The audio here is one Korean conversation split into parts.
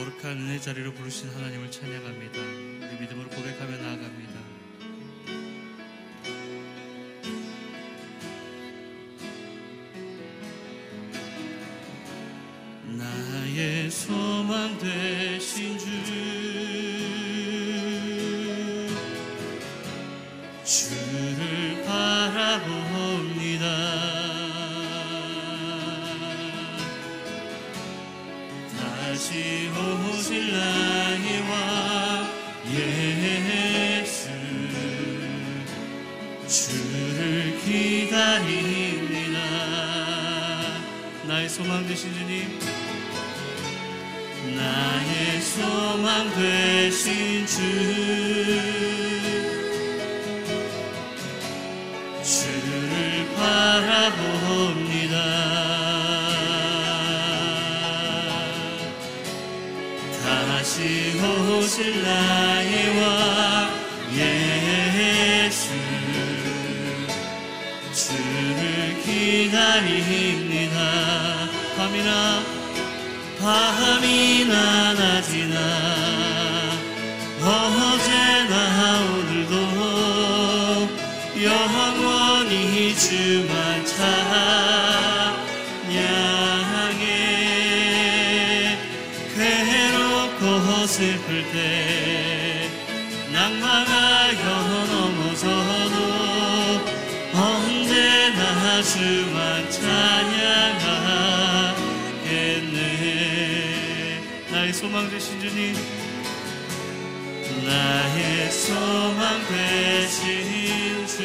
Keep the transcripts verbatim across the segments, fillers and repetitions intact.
거룩한 은혜 자리로 부르신 하나님을 찬양합니다. 우리 믿음으로 고백하며 나아갑니다. 나의 소망 되신 주 주를 바라봅니다. 다시 오실 나의 왕 예수 주를 기다립니다. 나의 소망 되신 주님, 나의 소망 되신 주 주를 바라봅니다. 다시 오실 나의 왕 예수 주를 기다립니다. 밤이나 밤이나 낮이나 어제나 오늘도 영원히 주만 찬양해. 괴롭고 슬플 때 낙망하여 넘어져도 언제나 주만 찬양하. 나의 소망 되신 주님, 나의 소망 되신 주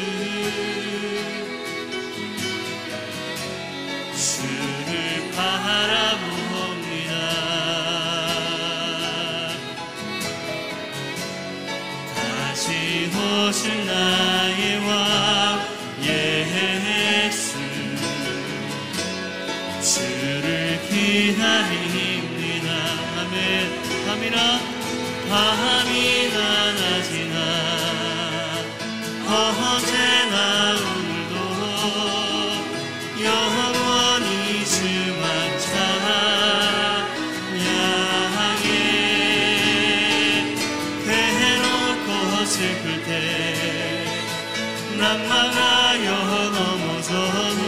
주를 바라봅니다. 다시 오신 나의 왕 예수 주를 기다리니 밤이나 낮이나 어제나 오늘도 영원히 주만 찬양해. 괴롭고 슬플 때 낙망하여 넘어져도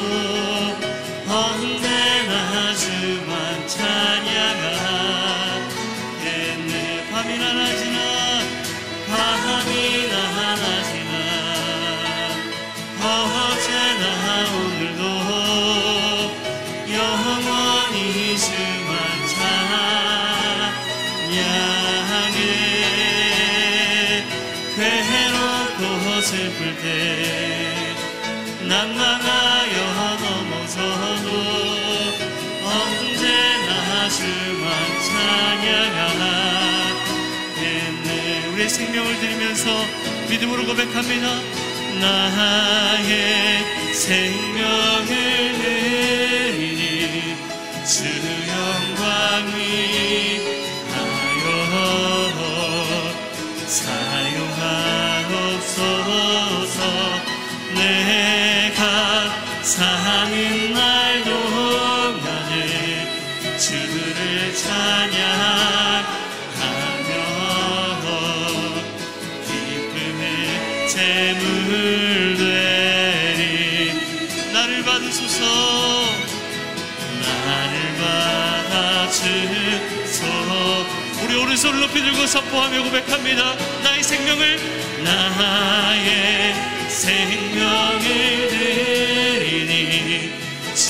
언제나 주만 찬양하. 밤이나 낮이나 밤이나 낮이나 어제나 오늘도 영원히 주만 찬양해. 괴롭고 슬플 때 낙망하여 넘어져도 언제나 주만 찬양하라. 우리의 생명을 드리면서 믿음으로 고백합니다. 나의 생명을 내리니 주 영광이 하여 사용하옵소서. 내가 사는 날 동안에 주를 찬양 물되리. 나를 받으소서, 나를 받아주소서. 우리 오른손을 높이 들고 선포하며 고백합니다. 나의 생명을 나의 생명을 드리니 주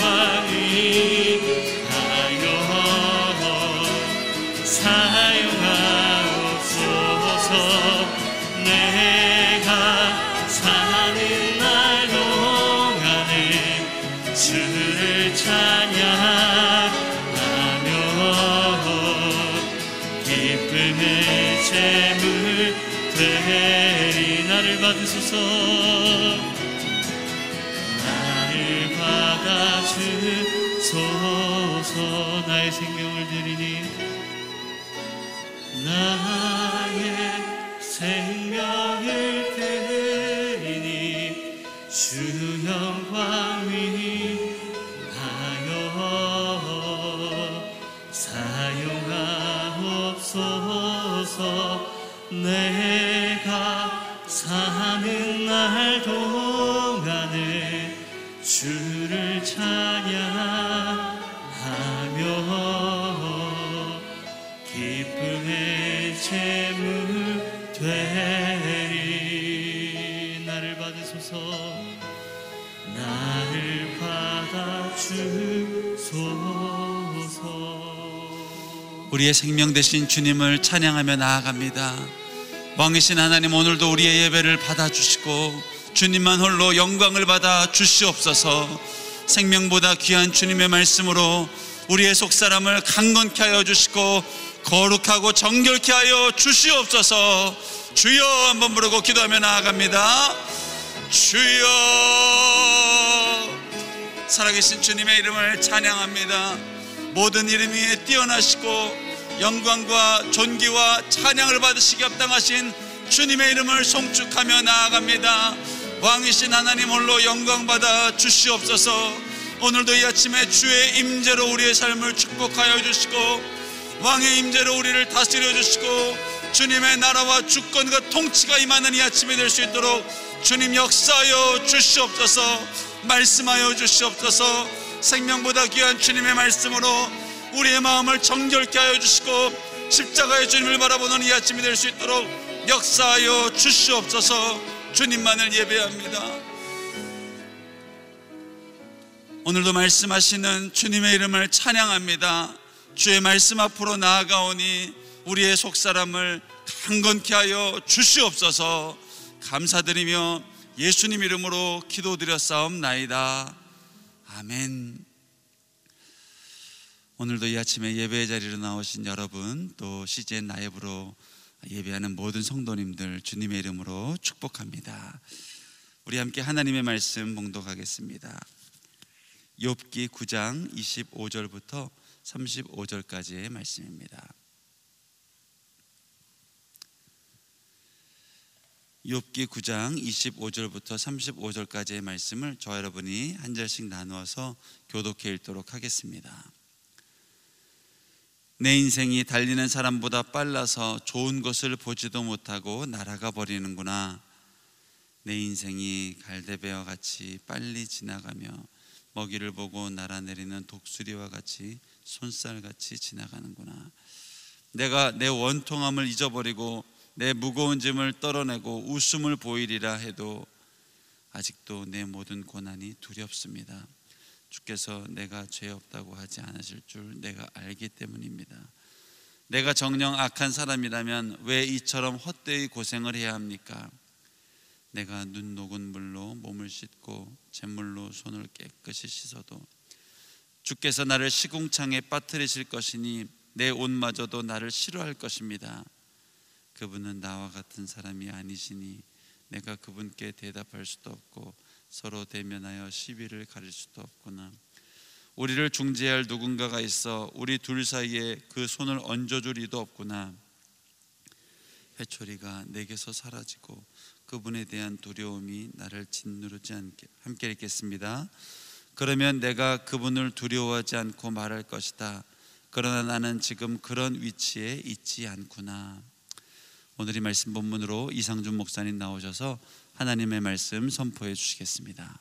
영광이 하여 사용하옵소서. 내가 사는 날 동안에 주를 찬양하며 기쁨의 재물 되리. 나를 받으소서, 나를 받아주소서. 나의 생명을 드리니 나의 생명을 드리니 주 영광이 하여 사용하옵소서. 주옵소서. 내가 사는 날 동안에 주를 찬양하며 기쁨의 제물 되리. 나를 받으소서. 나를 받아주소서. 우리의 생명 되신 주님을 찬양하며 나아갑니다. 왕이신 하나님, 오늘도 우리의 예배를 받아주시고 주님만 홀로 영광을 받아 주시옵소서. 생명보다 귀한 주님의 말씀으로 우리의 속사람을 강건케 하여 주시고 거룩하고 정결케 하여 주시옵소서. 주여 한번 부르고 기도하며 나아갑니다. 주여. 살아계신 주님의 이름을 찬양합니다. 모든 이름 위에 뛰어나시고 영광과 존귀와 찬양을 받으시기 합당하신 주님의 이름을 송축하며 나아갑니다. 왕이신 하나님, 홀로 영광받아 주시옵소서. 오늘도 이 아침에 주의 임재로 우리의 삶을 축복하여 주시고 왕의 임재로 우리를 다스려 주시고 주님의 나라와 주권과 통치가 임하는 이 아침이 될 수 있도록 주님 역사하여 주시옵소서. 말씀하여 주시옵소서. 생명보다 귀한 주님의 말씀으로 우리의 마음을 정결케 하여 주시고 십자가의 주님을 바라보는 이 아침이 될 수 있도록 역사하여 주시옵소서. 주님만을 예배합니다. 오늘도 말씀하시는 주님의 이름을 찬양합니다. 주의 말씀 앞으로 나아가오니 우리의 속사람을 강건케 하여 주시옵소서. 감사드리며 예수님 이름으로 기도드렸사옵나이다. 아멘. 오늘도 이 아침에 예배의 자리로 나오신 여러분, 또 씨지엔 라이브로 예배하는 모든 성도님들 주님의 이름으로 축복합니다. 우리 함께 하나님의 말씀 봉독하겠습니다. 욥기 구 장 이십오 절부터 삼십오 절까지의 말씀입니다. 욥기 구 장 이십오 절부터 삼십오 절까지의 말씀을 저 여러분이 한 절씩 나누어서 교독해 읽도록 하겠습니다. 내 인생이 달리는 사람보다 빨라서 좋은 것을 보지도 못하고 날아가 버리는구나. 내 인생이 갈대배와 같이 빨리 지나가며 먹이를 보고 날아내리는 독수리와 같이 손살같이 지나가는구나. 내가 내 원통함을 잊어버리고 내 무거운 짐을 떨어내고 웃음을 보이리라 해도 아직도 내 모든 고난이 두렵습니다. 주께서 내가 죄 없다고 하지 않으실 줄 내가 알기 때문입니다. 내가 정녕 악한 사람이라면 왜 이처럼 헛되이 고생을 해야 합니까? 내가 눈 녹은 물로 몸을 씻고 잿물로 손을 깨끗이 씻어도 주께서 나를 시궁창에 빠뜨리실 것이니 내 옷마저도 나를 싫어할 것입니다. 그분은 나와 같은 사람이 아니시니 내가 그분께 대답할 수도 없고 서로 대면하여 시비를 가릴 수도 없구나. 우리를 중재할 누군가가 있어 우리 둘 사이에 그 손을 얹어줄 이도 없구나. 회초리가 내게서 사라지고 그분에 대한 두려움이 나를 짓누르지 않게. 함께 읽겠습니다. 그러면 내가 그분을 두려워하지 않고 말할 것이다. 그러나 나는 지금 그런 위치에 있지 않구나. 오늘 이 말씀 본문으로 이상준 목사님 나오셔서 하나님의 말씀 선포해 주시겠습니다.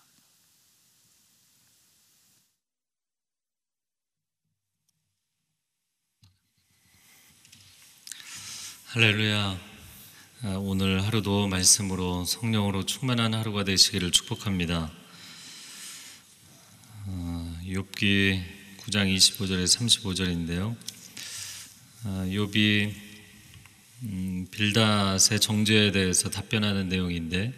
할렐루야. 오늘 하루도 말씀으로 성령으로 충만한 하루가 되시기를 축복합니다. 욥기 구 장 이십오 절에 삼십오 절인데요 욥이 음, 빌닷의 정죄에 대해서 답변하는 내용인데,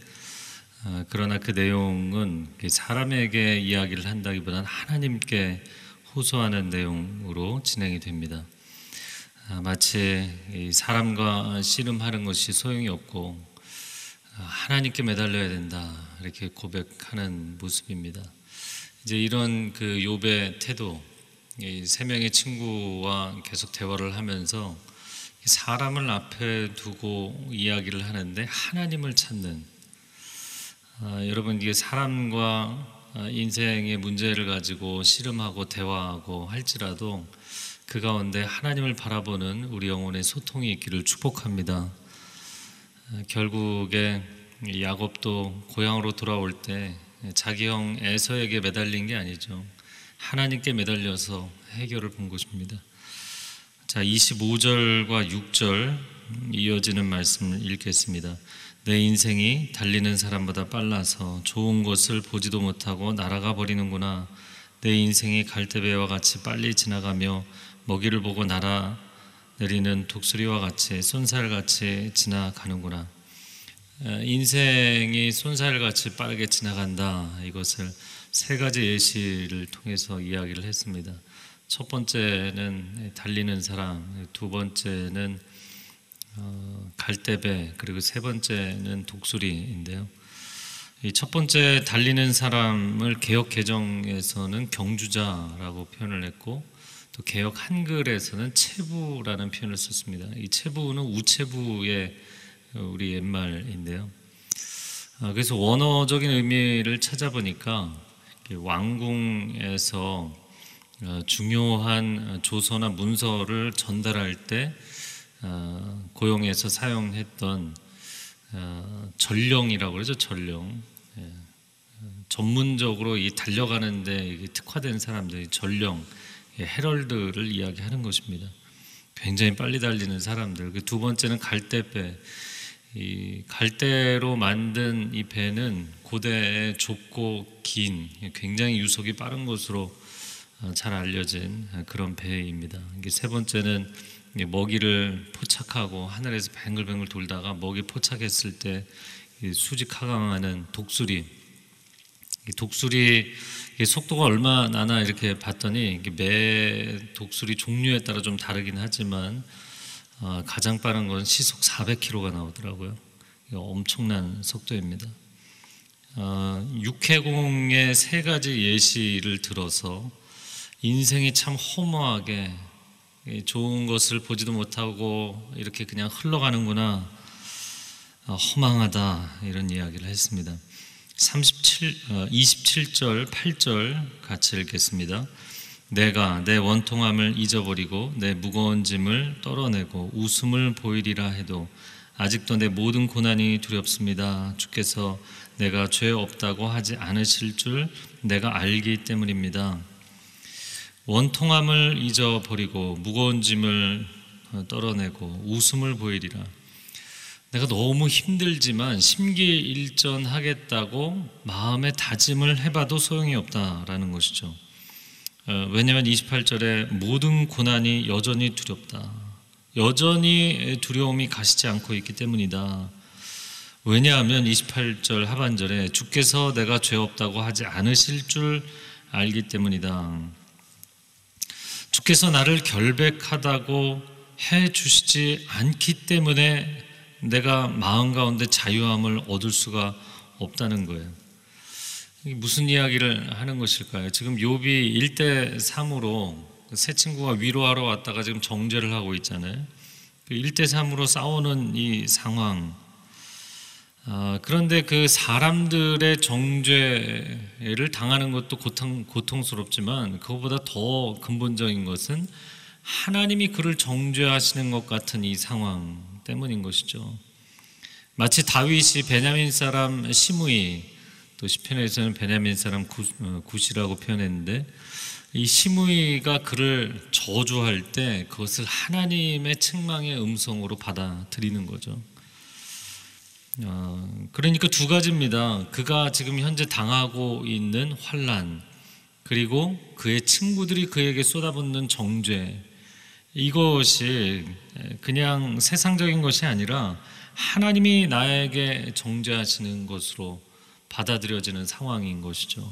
아, 그러나 그 내용은 사람에게 이야기를 한다기보다는 하나님께 호소하는 내용으로 진행이 됩니다. 아, 마치 이 사람과 씨름하는 것이 소용이 없고 아, 하나님께 매달려야 된다, 이렇게 고백하는 모습입니다. 이제 이런 그 욥의 태도, 이 세 명의 친구와 계속 대화를 하면서 사람을 앞에 두고 이야기를 하는데 하나님을 찾는, 아, 여러분, 이게 사람과 인생의 문제를 가지고 씨름하고 대화하고 할지라도 그 가운데 하나님을 바라보는 우리 영혼의 소통이 있기를 축복합니다. 결국에 야곱도 고향으로 돌아올 때 자기 형 에서에게 매달린 게 아니죠. 하나님께 매달려서 해결을 본 것입니다. 자, 이십오 절과 육 절 이어지는 말씀을 읽겠습니다. 내 인생이 달리는 사람보다 빨라서 좋은 것을 보지도 못하고 날아가 버리는구나. 내 인생이 갈대배와 같이 빨리 지나가며 먹이를 보고 날아내리는 독수리와 같이 쏜살같이 지나가는구나. 인생이 쏜살같이 빠르게 지나간다, 이것을 세 가지 예시를 통해서 이야기를 했습니다. 첫 번째는 달리는 사람, 두 번째는 어, 갈대배, 그리고 세 번째는 독수리인데요. 이 첫 번째 달리는 사람을 개역 개정에서는 경주자라고 표현을 했고, 또 개역 한글에서는 체부라는 표현을 썼습니다. 이 체부는 우체부의 우리 옛말인데요. 아, 그래서 원어적인 의미를 찾아보니까 왕궁에서 중요한 조서나 문서를 전달할 때 고용에서 사용했던 전령이라고 그러죠. 전령. 전문적으로 이 달려가는 데 특화된 사람들이 전령, 헤럴드를 이야기하는 것입니다. 굉장히 빨리 달리는 사람들. 두 번째는 갈대배. 이 갈대로 만든 이 배는 고대의 좁고 긴, 굉장히 유속이 빠른 것으로 잘 알려진 그런 배입니다. 이게 세 번째는 먹이를 포착하고 하늘에서 뱅글뱅글 돌다가 먹이 포착했을 때 수직 하강하는 독수리. 독수리 속도가 얼마 나나 이렇게 봤더니 매 독수리 종류에 따라 좀 다르긴 하지만 가장 빠른 건 시속 사백 킬로미터가 나오더라고요. 엄청난 속도입니다. 육해공의 세 가지 예시를 들어서 인생이 참 허무하게 좋은 것을 보지도 못하고 이렇게 그냥 흘러가는구나, 허망하다, 이런 이야기를 했습니다. 삼십칠, 이십칠 절, 팔 절 같이 읽겠습니다. 내가 내 원통함을 잊어버리고 내 무거운 짐을 떨어내고 웃음을 보이리라 해도 아직도 내 모든 고난이 두렵습니다. 주께서 내가 죄 없다고 하지 않으실 줄 내가 알기 때문입니다. 원통함을 잊어버리고 무거운 짐을 떨어내고 웃음을 보이리라. 내가 너무 힘들지만 심기일전하겠다고 마음에 다짐을 해봐도 소용이 없다라는 것이죠. 왜냐하면 이십팔 절에 모든 고난이 여전히 두렵다, 여전히 두려움이 가시지 않고 있기 때문이다. 왜냐하면 이십팔 절 하반절에 주께서 내가 죄 없다고 하지 않으실 줄 알기 때문이다. 주께서 나를 결백하다고 해 주시지 않기 때문에 내가 마음 가운데 자유함을 얻을 수가 없다는 거예요. 이게 무슨 이야기를 하는 것일까요? 지금 욥이 일 대 삼으로 세 친구가 위로하러 왔다가 지금 정죄를 하고 있잖아요. 일 대 삼으로 싸우는 이 상황. 아, 그런데 그 사람들의 정죄를 당하는 것도 고통, 고통스럽지만 그것보다 더 근본적인 것은 하나님이 그를 정죄하시는 것 같은 이 상황 때문인 것이죠. 마치 다윗이 베냐민 사람 시므이, 또 시편에서는 베냐민 사람 굿이라고 표현했는데, 이 시므이가 그를 저주할 때 그것을 하나님의 책망의 음성으로 받아들이는 거죠. 그러니까 두 가지입니다. 그가 지금 현재 당하고 있는 환난, 그리고 그의 친구들이 그에게 쏟아붓는 정죄, 이것이 그냥 세상적인 것이 아니라 하나님이 나에게 정죄하시는 것으로 받아들여지는 상황인 것이죠.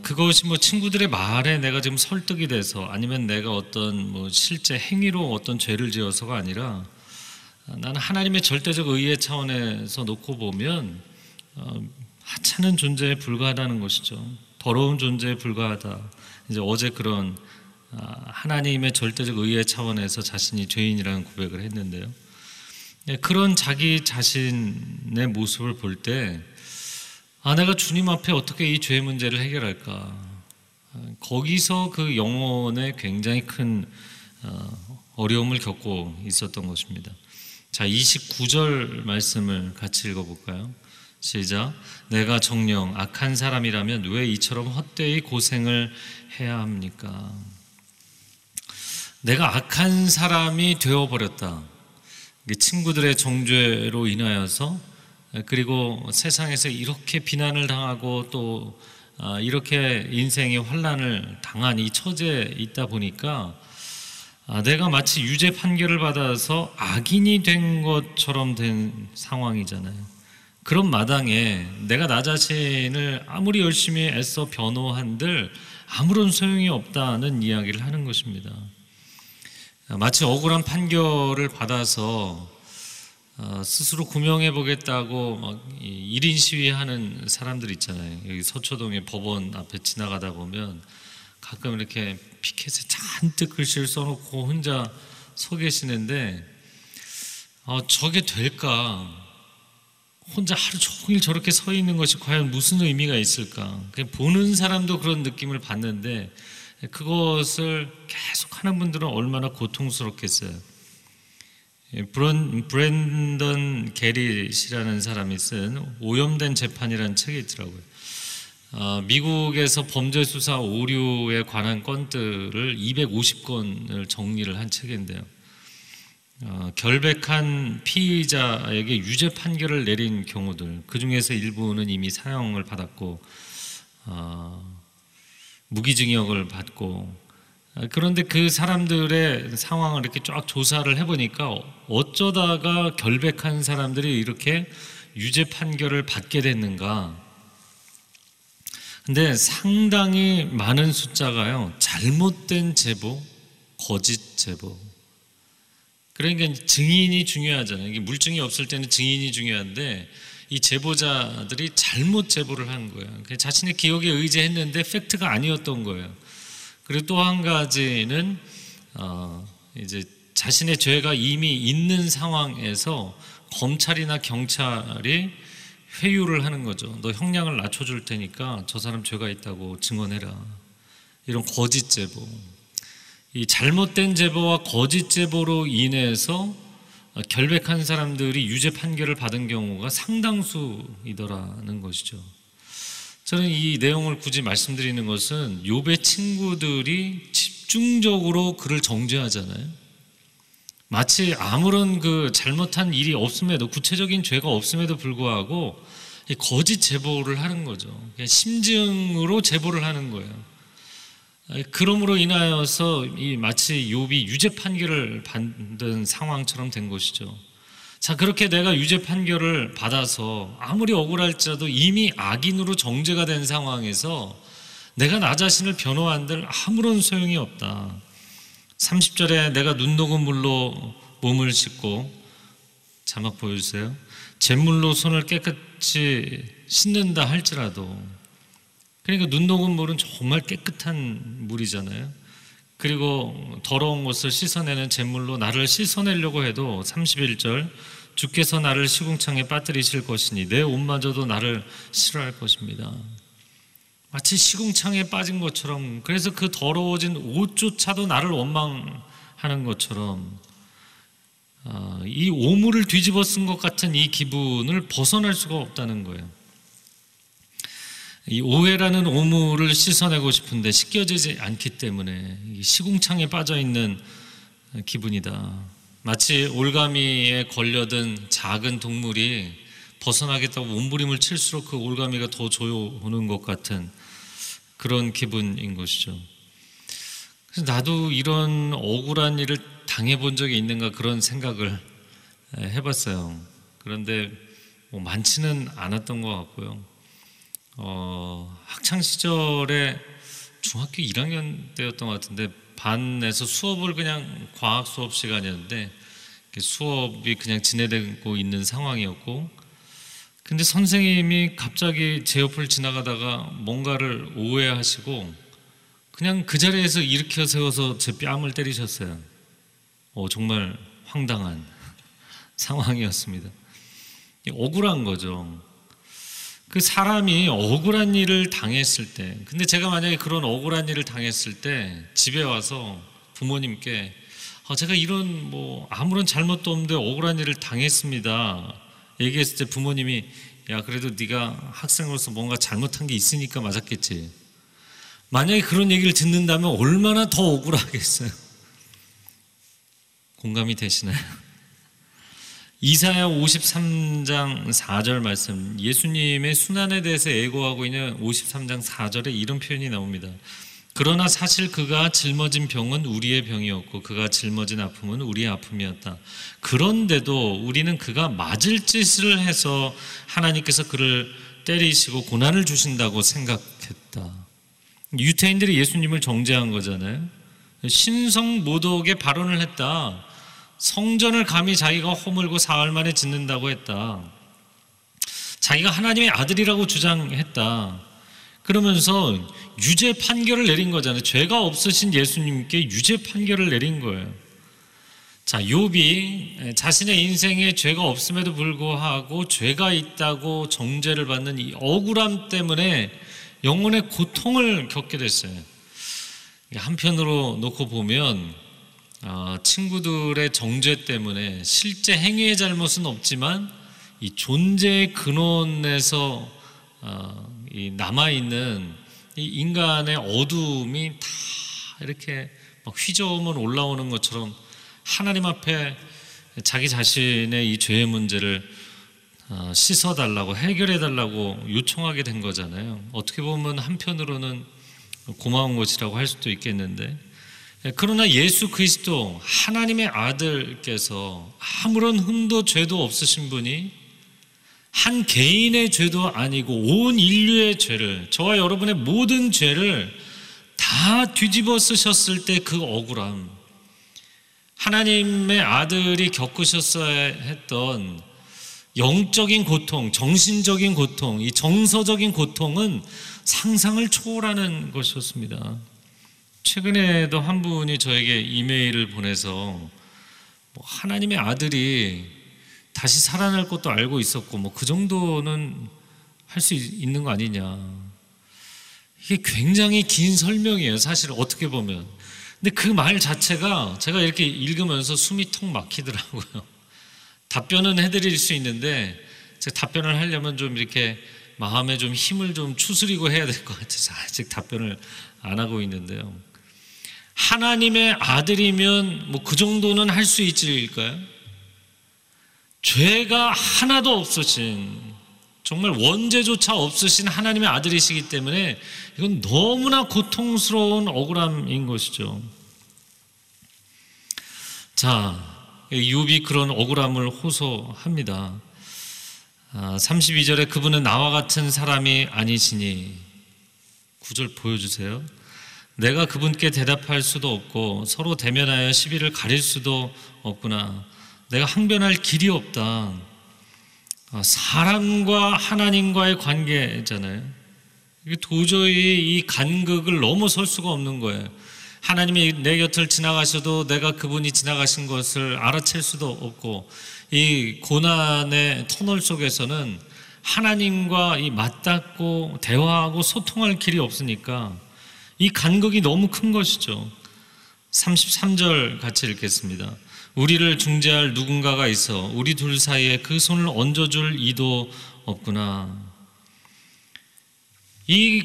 그것이 뭐 친구들의 말에 내가 지금 설득이 돼서, 아니면 내가 어떤 뭐 실제 행위로 어떤 죄를 지어서가 아니라, 나는 하나님의 절대적 의의 차원에서 놓고 보면 하찮은 존재에 불과하다는 것이죠. 더러운 존재에 불과하다. 이제 어제 그런 하나님의 절대적 의의 차원에서 자신이 죄인이라는 고백을 했는데요. 그런 자기 자신의 모습을 볼 때, 아, 내가 주님 앞에 어떻게 이 죄 문제를 해결할까? 거기서 그 영혼에 굉장히 큰 어려움을 겪고 있었던 것입니다. 자, 이십구 절 말씀을 같이 읽어볼까요? 시작. 내가 정녕 악한 사람이라면 왜 이처럼 헛되이 고생을 해야 합니까? 내가 악한 사람이 되어버렸다. 친구들의 정죄로 인하여서, 그리고 세상에서 이렇게 비난을 당하고 또 이렇게 인생의 환란을 당한 이 처지에 있다 보니까 내가 마치 유죄 판결을 받아서 악인이 된 것처럼 된 상황이잖아요. 그런 마당에 내가 나 자신을 아무리 열심히 애써 변호한들 아무런 소용이 없다는 이야기를 하는 것입니다. 마치 억울한 판결을 받아서 스스로 구명해 보겠다고 막 일 인 시위하는 사람들 있잖아요. 여기 서초동의 법원 앞에 지나가다 보면 가끔 이렇게 피켓에 잔뜩 글씨를 써놓고 혼자 서 계시는데, 어, 저게 될까? 혼자 하루 종일 저렇게 서 있는 것이 과연 무슨 의미가 있을까? 그냥 보는 사람도 그런 느낌을 받는데 그것을 계속 하는 분들은 얼마나 고통스럽겠어요. 브랜, 브랜던 게릿이라는 사람이 쓴 오염된 재판이라는 책이 있더라고요. 아, 미국에서 범죄수사 오류에 관한 건들을 이백오십 건을 정리를 한 책인데요. 어, 결백한 피의자에게 유죄 판결을 내린 경우들, 그 중에서 일부는 이미 사형을 받았고 어, 무기징역을 받고, 그런데 그 사람들의 상황을 이렇게 쫙 조사를 해보니까 어쩌다가 결백한 사람들이 이렇게 유죄 판결을 받게 됐는가. 근데 상당히 많은 숫자가요, 잘못된 제보, 거짓 제보. 그러니까 증인이 중요하잖아요. 이게 물증이 없을 때는 증인이 중요한데 이 제보자들이 잘못 제보를 한 거예요. 자신의 기억에 의지했는데 팩트가 아니었던 거예요. 그리고 또 한 가지는 어 이제 자신의 죄가 이미 있는 상황에서 검찰이나 경찰이 회유를 하는 거죠. 너 형량을 낮춰줄 테니까 저 사람 죄가 있다고 증언해라. 이런 거짓 제보. 이 잘못된 제보와 거짓 제보로 인해서 결백한 사람들이 유죄 판결을 받은 경우가 상당수이더라는 것이죠. 저는 이 내용을 굳이 말씀드리는 것은 욥의 친구들이 집중적으로 그를 정죄하잖아요. 마치 아무런 그 잘못한 일이 없음에도, 구체적인 죄가 없음에도 불구하고 거짓 제보를 하는 거죠. 그냥 심증으로 제보를 하는 거예요. 그러므로 인하여서 이 마치 욥이 유죄 판결을 받은 상황처럼 된 것이죠. 자, 그렇게 내가 유죄 판결을 받아서 아무리 억울할지라도 이미 악인으로 정죄가 된 상황에서 내가 나 자신을 변호한들 아무런 소용이 없다. 삼십 절에 내가 눈 녹은 물로 몸을 씻고, 자막 보여주세요. 잿물로 손을 깨끗이 씻는다 할지라도, 그러니까 눈 녹은 물은 정말 깨끗한 물이잖아요. 그리고 더러운 것을 씻어내는 잿물로 나를 씻어내려고 해도 삼십일 절 주께서 나를 시궁창에 빠뜨리실 것이니 내 옷마저도 나를 싫어할 것입니다. 마치 시궁창에 빠진 것처럼, 그래서 그 더러워진 옷조차도 나를 원망하는 것처럼, 아, 이 오물을 뒤집어 쓴 것 같은 이 기분을 벗어날 수가 없다는 거예요. 이 오해라는 오물을 씻어내고 싶은데 씻겨지지 않기 때문에 시궁창에 빠져있는 기분이다. 마치 올가미에 걸려든 작은 동물이 벗어나겠다고 몸부림을 칠수록 그 올가미가 더 조여오는 것 같은 그런 기분인 것이죠. 그래서 나도 이런 억울한 일을 당해본 적이 있는가 그런 생각을 해봤어요. 그런데 뭐 많지는 않았던 것 같고요. 어, 학창시절에 중학교 일 학년 때였던 것 같은데 반에서 수업을 그냥 과학 수업 시간이었는데 수업이 그냥 진행되고 있는 상황이었고, 근데 선생님이 갑자기 제 옆을 지나가다가 뭔가를 오해하시고 그냥 그 자리에서 일으켜 세워서 제 뺨을 때리셨어요. 어, 정말 황당한 상황이었습니다. 억울한 거죠. 그 사람이 억울한 일을 당했을 때, 근데 제가 만약에 그런 억울한 일을 당했을 때 집에 와서 부모님께 아, 제가 이런 뭐 아무런 잘못도 없는데 억울한 일을 당했습니다 얘기했을 때 부모님이 야 그래도 네가 학생으로서 뭔가 잘못한 게 있으니까 맞았겠지. 만약에 그런 얘기를 듣는다면 얼마나 더 억울하겠어요. 공감이 되시나요? 이사야 오십삼 장 사 절 말씀, 예수님의 순환에 대해서 예고하고 있는 오십삼 장 사 절에 이런 표현이 나옵니다. 그러나 사실 그가 짊어진 병은 우리의 병이었고 그가 짊어진 아픔은 우리의 아픔이었다. 그런데도 우리는 그가 맞을 짓을 해서 하나님께서 그를 때리시고 고난을 주신다고 생각했다. 유태인들이 예수님을 정죄한 거잖아요. 신성 모독의 발언을 했다. 성전을 감히 자기가 허물고 사흘 만에 짓는다고 했다. 자기가 하나님의 아들이라고 주장했다. 그러면서 유죄 판결을 내린 거잖아요. 죄가 없으신 예수님께 유죄 판결을 내린 거예요. 자, 욥이 자신의 인생에 죄가 없음에도 불구하고 죄가 있다고 정죄를 받는 이 억울함 때문에 영혼의 고통을 겪게 됐어요. 한편으로 놓고 보면 친구들의 정죄 때문에 실제 행위의 잘못은 없지만 이 존재의 근원에서 이 남아있는 이 인간의 어둠이 다 이렇게 막 휘저으면 올라오는 것처럼 하나님 앞에 자기 자신의 이 죄의 문제를 씻어달라고, 해결해달라고 요청하게 된 거잖아요. 어떻게 보면 한편으로는 고마운 것이라고 할 수도 있겠는데, 그러나 예수 그리스도 하나님의 아들께서 아무런 흠도 죄도 없으신 분이 한 개인의 죄도 아니고 온 인류의 죄를, 저와 여러분의 모든 죄를 다 뒤집어 쓰셨을 때 그 억울함, 하나님의 아들이 겪으셨어야 했던 영적인 고통, 정신적인 고통, 이 정서적인 고통은 상상을 초월하는 것이었습니다. 최근에도 한 분이 저에게 이메일을 보내서 뭐 하나님의 아들이 다시 살아날 것도 알고 있었고 뭐 그 정도는 할 수 있는 거 아니냐. 이게 굉장히 긴 설명이에요, 사실 어떻게 보면. 근데 그 말 자체가 제가 이렇게 읽으면서 숨이 턱 막히더라고요. 답변은 해드릴 수 있는데 제가 답변을 하려면 좀 이렇게 마음에 좀 힘을 좀 추스리고 해야 될 것 같아서 아직 답변을 안 하고 있는데요. 하나님의 아들이면 뭐 그 정도는 할 수 있지일까요? 죄가 하나도 없으신, 정말 원죄조차 없으신 하나님의 아들이시기 때문에 이건 너무나 고통스러운 억울함인 것이죠. 자, 욥이 그런 억울함을 호소합니다. 삼십이 절에 그분은 나와 같은 사람이 아니시니, 구 절 보여주세요. 내가 그분께 대답할 수도 없고 서로 대면하여 시비를 가릴 수도 없구나. 내가 항변할 길이 없다. 사람과 하나님과의 관계잖아요. 도저히 이 간극을 넘어설 수가 없는 거예요. 하나님이 내 곁을 지나가셔도 내가 그분이 지나가신 것을 알아챌 수도 없고, 이 고난의 터널 속에서는 하나님과 이 맞닿고 대화하고 소통할 길이 없으니까 이 간극이 너무 큰 것이죠. 삼십삼 절 같이 읽겠습니다. 우리를 중재할 누군가가 있어 우리 둘 사이에 그 손을 얹어줄 이도 없구나. 이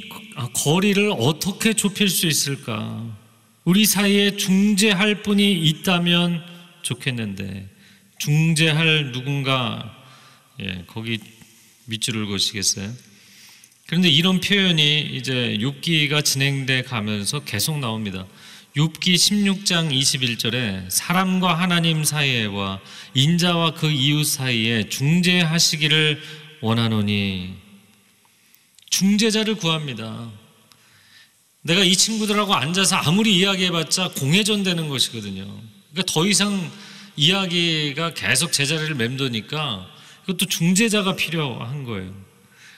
거리를 어떻게 좁힐 수 있을까? 우리 사이에 중재할 분이 있다면 좋겠는데, 중재할 누군가, 예, 거기 밑줄을 그으시겠어요? 그런데 이런 표현이 이제 욥기가 진행돼 가면서 계속 나옵니다. 욥기 십육 장 이십일 절에 사람과 하나님 사이에와 인자와 그 이웃 사이에 중재하시기를 원하노니, 중재자를 구합니다. 내가 이 친구들하고 앉아서 아무리 이야기해봤자 공회전되는 것이거든요. 그러니까 더 이상 이야기가 계속 제자리를 맴도니까 그것도 중재자가 필요한 거예요.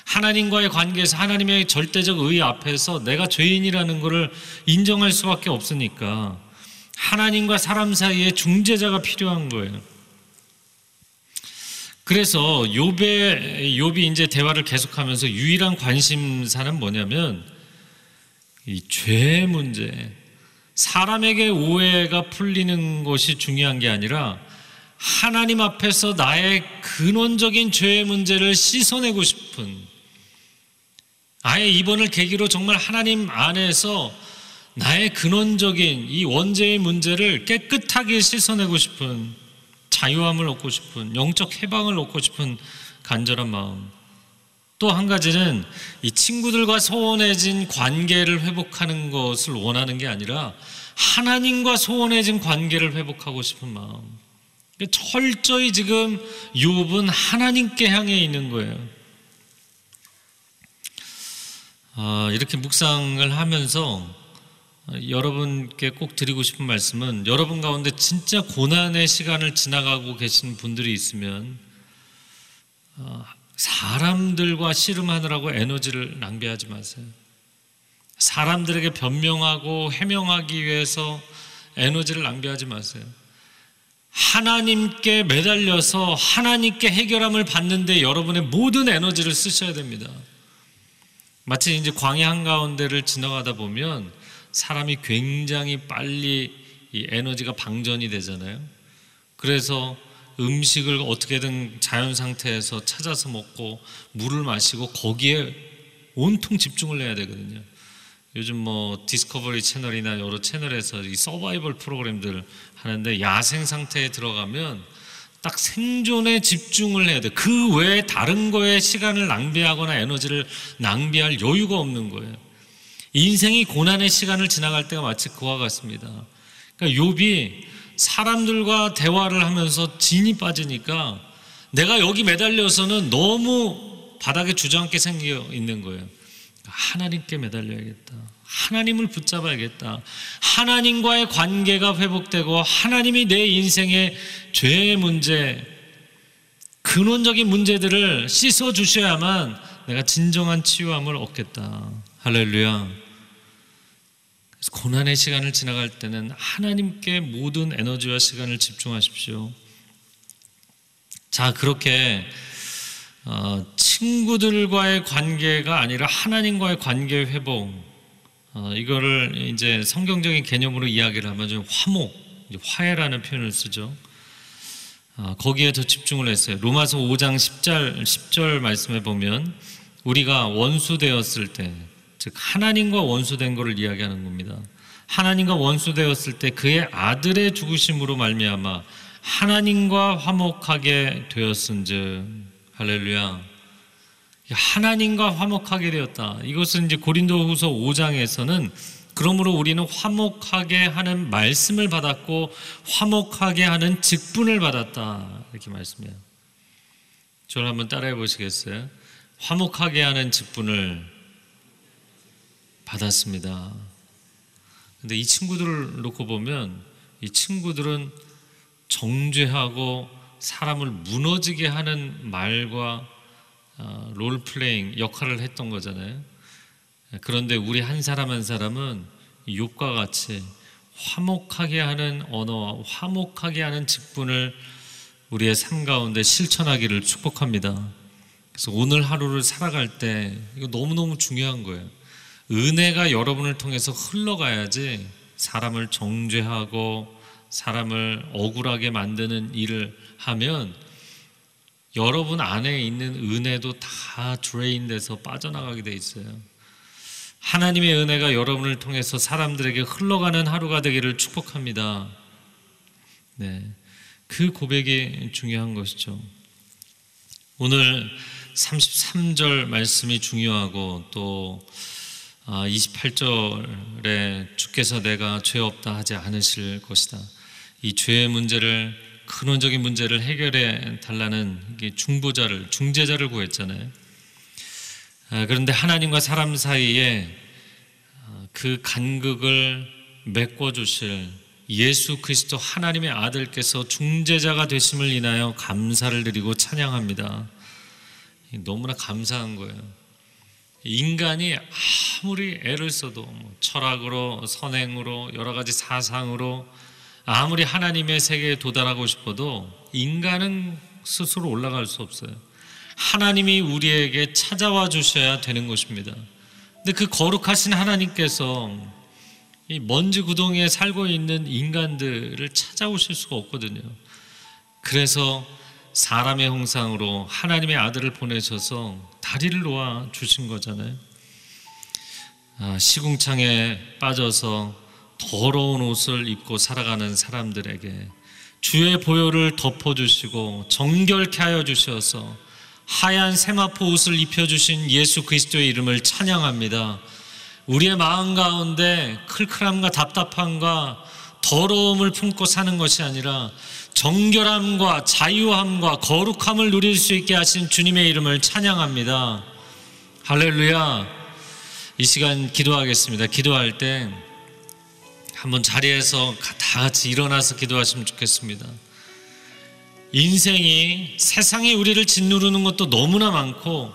하나님과의 관계에서, 하나님의 절대적 의의 앞에서 내가 죄인이라는 것을 인정할 수밖에 없으니까 하나님과 사람 사이에 중재자가 필요한 거예요. 그래서 욥의 욥이 이제 대화를 계속하면서 유일한 관심사는 뭐냐면 이 죄 문제, 사람에게 오해가 풀리는 것이 중요한 게 아니라 하나님 앞에서 나의 근원적인 죄의 문제를 씻어내고 싶은, 아예 이번을 계기로 정말 하나님 안에서 나의 근원적인 이 원죄의 문제를 깨끗하게 씻어내고 싶은, 자유함을 얻고 싶은, 영적 해방을 얻고 싶은 간절한 마음. 또 한 가지는 이 친구들과 소원해진 관계를 회복하는 것을 원하는 게 아니라 하나님과 소원해진 관계를 회복하고 싶은 마음. 철저히 지금 욥은 하나님께 향해 있는 거예요. 아, 이렇게 묵상을 하면서 여러분께 꼭 드리고 싶은 말씀은, 여러분 가운데 진짜 고난의 시간을 지나가고 계신 분들이 있으면 사람들과 씨름하느라고 에너지를 낭비하지 마세요. 사람들에게 변명하고 해명하기 위해서 에너지를 낭비하지 마세요. 하나님께 매달려서 하나님께 해결함을 받는데 여러분의 모든 에너지를 쓰셔야 됩니다. 마치 이제 광야 한가운데를 지나가다 보면 사람이 굉장히 빨리 이 에너지가 방전이 되잖아요. 그래서 음식을 어떻게든 자연 상태에서 찾아서 먹고 물을 마시고 거기에 온통 집중을 해야 되거든요. 요즘 뭐 디스커버리 채널이나 여러 채널에서 이 서바이벌 프로그램들 하는데 야생 상태에 들어가면 딱 생존에 집중을 해야 돼. 그 외에 다른 거에 시간을 낭비하거나 에너지를 낭비할 여유가 없는 거예요. 인생이 고난의 시간을 지나갈 때가 마치 그와 같습니다. 그러니까 욥이 사람들과 대화를 하면서 진이 빠지니까 내가 여기 매달려서는 너무 바닥에 주저앉게 생겨 있는 거예요. 하나님께 매달려야겠다. 하나님을 붙잡아야겠다. 하나님과의 관계가 회복되고 하나님이 내 인생의 죄의 문제, 근원적인 문제들을 씻어주셔야만 내가 진정한 치유함을 얻겠다. 할렐루야. 고난의 시간을 지나갈 때는 하나님께 모든 에너지와 시간을 집중하십시오. 자, 그렇게 어, 친구들과의 관계가 아니라 하나님과의 관계 회복, 어, 이거를 이제 성경적인 개념으로 이야기를 하면 좀 화목, 이제 화해라는 표현을 쓰죠. 어, 거기에 더 집중을 했어요. 로마서 오 장 십 절, 십 절 말씀에 보면 우리가 원수되었을 때, 즉 하나님과 원수된 것을 이야기하는 겁니다. 하나님과 원수되었을 때 그의 아들의 죽으심으로 말미암아 하나님과 화목하게 되었은즉. 할렐루야. 하나님과 화목하게 되었다. 이것은 이제 고린도후서 오 장에서는 그러므로 우리는 화목하게 하는 말씀을 받았고 화목하게 하는 직분을 받았다. 이렇게 말씀해요. 저를 한번 따라해 보시겠어요? 화목하게 하는 직분을 받았습니다. 근데 이 친구들을 놓고 보면 이 친구들은 정죄하고 사람을 무너지게 하는 말과 어, 롤플레잉 역할을 했던 거잖아요. 그런데 우리 한 사람 한 사람은 욥과 같이 화목하게 하는 언어와 화목하게 하는 직분을 우리의 삶 가운데 실천하기를 축복합니다. 그래서 오늘 하루를 살아갈 때 이거 너무너무 중요한 거예요. 은혜가 여러분을 통해서 흘러가야지 사람을 정죄하고 사람을 억울하게 만드는 일을 하면 여러분 안에 있는 은혜도 다 드레인돼서 빠져나가게 돼 있어요. 하나님의 은혜가 여러분을 통해서 사람들에게 흘러가는 하루가 되기를 축복합니다. 네, 그 고백이 중요한 것이죠. 오늘 삼십삼 절 말씀이 중요하고 또 아, 이십팔 절에 주께서 내가 죄 없다 하지 않으실 것이다. 이 죄의 문제를, 근원적인 문제를 해결해 달라는 중보자를, 중재자를 구했잖아요. 아, 그런데 하나님과 사람 사이에 그 간극을 메꿔주실 예수 그리스도 하나님의 아들께서 중재자가 되심을 인하여 감사를 드리고 찬양합니다. 너무나 감사한 거예요. 인간이 아무리 애를 써도 철학으로, 선행으로, 여러 가지 사상으로 아무리 하나님의 세계에 도달하고 싶어도 인간은 스스로 올라갈 수 없어요. 하나님이 우리에게 찾아와 주셔야 되는 것입니다. 근데 그 거룩하신 하나님께서 이 먼지 구덩이에 살고 있는 인간들을 찾아오실 수가 없거든요. 그래서 사람의 형상으로 하나님의 아들을 보내셔서 다리를 놓아 주신 거잖아요. 아, 시궁창에 빠져서 더러운 옷을 입고 살아가는 사람들에게 주의 보혈을 덮어주시고 정결케 하여 주셔서 하얀 세마포 옷을 입혀주신 예수 그리스도의 이름을 찬양합니다. 우리의 마음 가운데 클클함과 답답함과 더러움을 품고 사는 것이 아니라 정결함과 자유함과 거룩함을 누릴 수 있게 하신 주님의 이름을 찬양합니다. 할렐루야. 이 시간 기도하겠습니다. 기도할 때 한번 자리에서 다 같이 일어나서 기도하시면 좋겠습니다. 인생이 세상이 우리를 짓누르는 것도 너무나 많고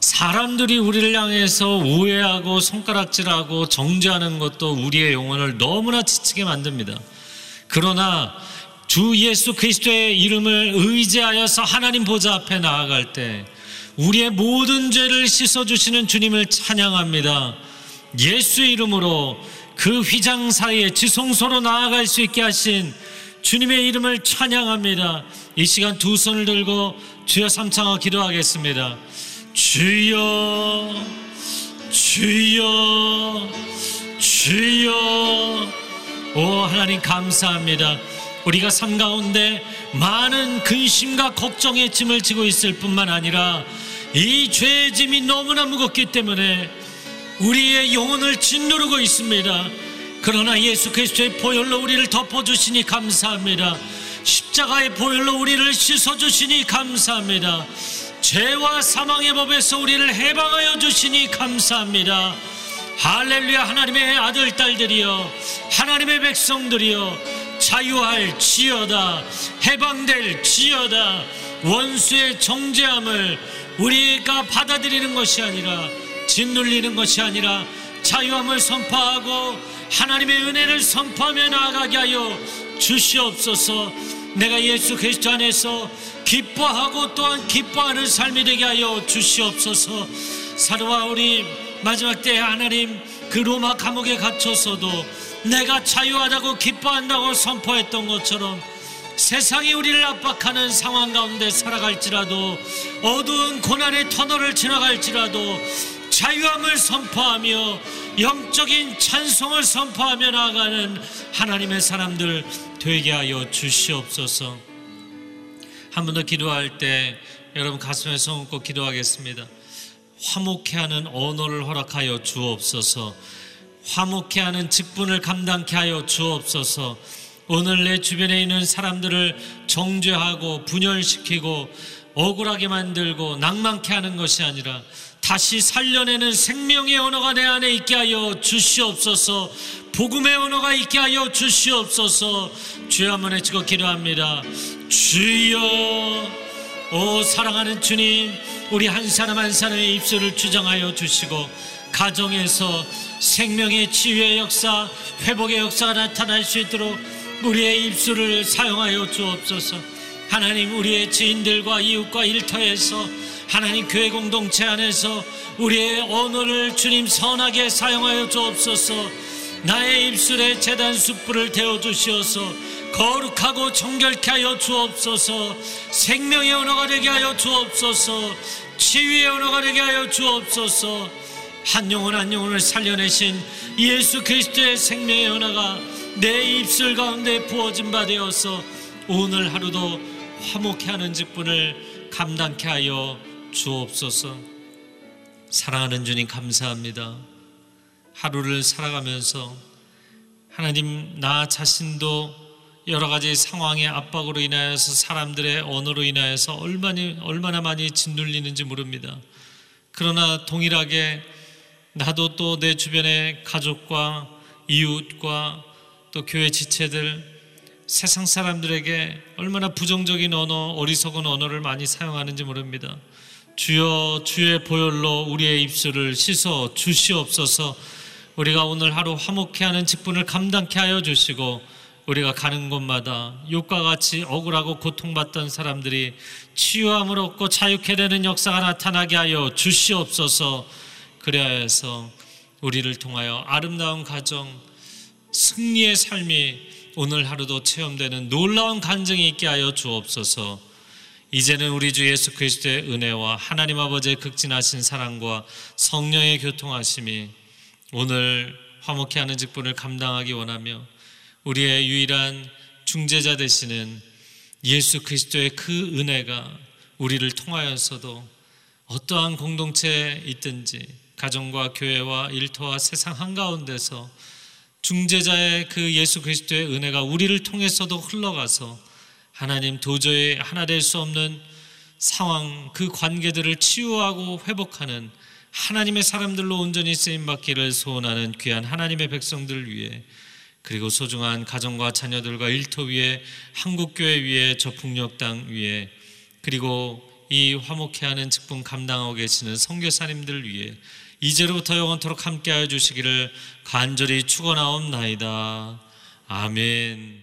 사람들이 우리를 향해서 오해하고 손가락질하고 정죄하는 것도 우리의 영혼을 너무나 지치게 만듭니다. 그러나 주 예수 그리스도의 이름을 의지하여서 하나님 보좌 앞에 나아갈 때 우리의 모든 죄를 씻어주시는 주님을 찬양합니다. 예수 이름으로 그 휘장 사이에 지성소로 나아갈 수 있게 하신 주님의 이름을 찬양합니다. 이 시간 두 손을 들고 주여 삼창하고 기도하겠습니다. 주여, 주여, 주여. 오 하나님 감사합니다. 우리가 삶 가운데 많은 근심과 걱정의 짐을 지고 있을 뿐만 아니라 이 죄의 짐이 너무나 무겁기 때문에 우리의 영혼을 짓누르고 있습니다. 그러나 예수 그리스도의 보혈로 우리를 덮어주시니 감사합니다. 십자가의 보혈로 우리를 씻어주시니 감사합니다. 죄와 사망의 법에서 우리를 해방하여 주시니 감사합니다. 할렐루야. 하나님의 아들 딸들이여, 하나님의 백성들이여, 자유할 지어다, 해방될 지어다. 원수의 정죄함을 우리가 받아들이는 것이 아니라, 짓눌리는 것이 아니라 자유함을 선포하고 하나님의 은혜를 선포하며 나아가게 하여 주시옵소서. 내가 예수 그리스도 안에서 기뻐하고 또한 기뻐하는 삶이 되게 하여 주시옵소서. 사도와 우리 마지막 때에 하나님, 그 로마 감옥에 갇혀서도 내가 자유하다고 기뻐한다고 선포했던 것처럼 세상이 우리를 압박하는 상황 가운데 살아갈지라도, 어두운 고난의 터널을 지나갈지라도 자유함을 선포하며 영적인 찬송을 선포하며 나아가는 하나님의 사람들 되게 하여 주시옵소서. 한 번 더 기도할 때 여러분 가슴에 손 얹고 기도하겠습니다. 화목케 하는 언어를 허락하여 주옵소서. 화목케 하는 직분을 감당케 하여 주옵소서. 오늘 내 주변에 있는 사람들을 정죄하고 분열시키고 억울하게 만들고 낭만케 하는 것이 아니라 다시 살려내는 생명의 언어가 내 안에 있게 하여 주시옵소서. 복음의 언어가 있게 하여 주시옵소서. 주여 한번 외치고 기도합니다. 주여. 오 사랑하는 주님, 우리 한 사람 한 사람의 입술을 주장하여 주시고 가정에서 생명의 치유의 역사, 회복의 역사가 나타날 수 있도록 우리의 입술을 사용하여 주옵소서. 하나님, 우리의 지인들과 이웃과 일터에서, 하나님 교회 공동체 안에서 우리의 언어를 주님 선하게 사용하여 주옵소서. 나의 입술에 제단 숯불을 태워주시어서 거룩하고 정결케 하여 주옵소서. 생명의 언어가 되게 하여 주옵소서. 치유의 언어가 되게 하여 주옵소서. 한 영혼 한 영혼을 살려내신 예수 그리스도의 생명의 언어가 내 입술 가운데 부어진 바 되어서 오늘 하루도 화목케 하는 직분을 감당케 하여 주옵소서. 사랑하는 주님 감사합니다. 하루를 살아가면서 하나님, 나 자신도 여러 가지 상황의 압박으로 인하여서, 사람들의 언어로 인하여서 얼마나, 얼마나 많이 짓눌리는지 모릅니다. 그러나 동일하게 나도 또 내 주변의 가족과 이웃과 또 교회 지체들, 세상 사람들에게 얼마나 부정적인 언어, 어리석은 언어를 많이 사용하는지 모릅니다. 주여, 주의 보혈로 우리의 입술을 씻어 주시옵소서. 우리가 오늘 하루 화목케 하는 직분을 감당케 하여 주시고 우리가 가는 곳마다 욥과 같이 억울하고 고통받던 사람들이 치유함을 얻고 자유케 되는 역사가 나타나게 하여 주시옵소서. 그래야 해서 우리를 통하여 아름다운 가정, 승리의 삶이 오늘 하루도 체험되는 놀라운 간증이 있게 하여 주옵소서. 이제는 우리 주 예수 그리스도의 은혜와 하나님 아버지의 극진하신 사랑과 성령의 교통하심이 오늘 화목케 하는 직분을 감당하기 원하며, 우리의 유일한 중재자 되시는 예수 그리스도의 그 은혜가 우리를 통하여서도 어떠한 공동체에 있든지 가정과 교회와 일터와 세상 한가운데서 중재자의 그 예수 그리스도의 은혜가 우리를 통해서도 흘러가서 하나님 도저히 하나 될 수 없는 상황, 그 관계들을 치유하고 회복하는 하나님의 사람들로 온전히 쓰임받기를 소원하는 귀한 하나님의 백성들 위해, 그리고 소중한 가정과 자녀들과 일터 위에, 한국교회 위에, 저풍력 땅 위에, 그리고 이 화목케 하는 직분 감당하고 계시는 선교사님들 위해 이제로부터 영원토록 함께하여 주시기를 간절히 축원하옵나이다. 아멘.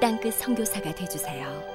땅끝 선교사가 되어주세요.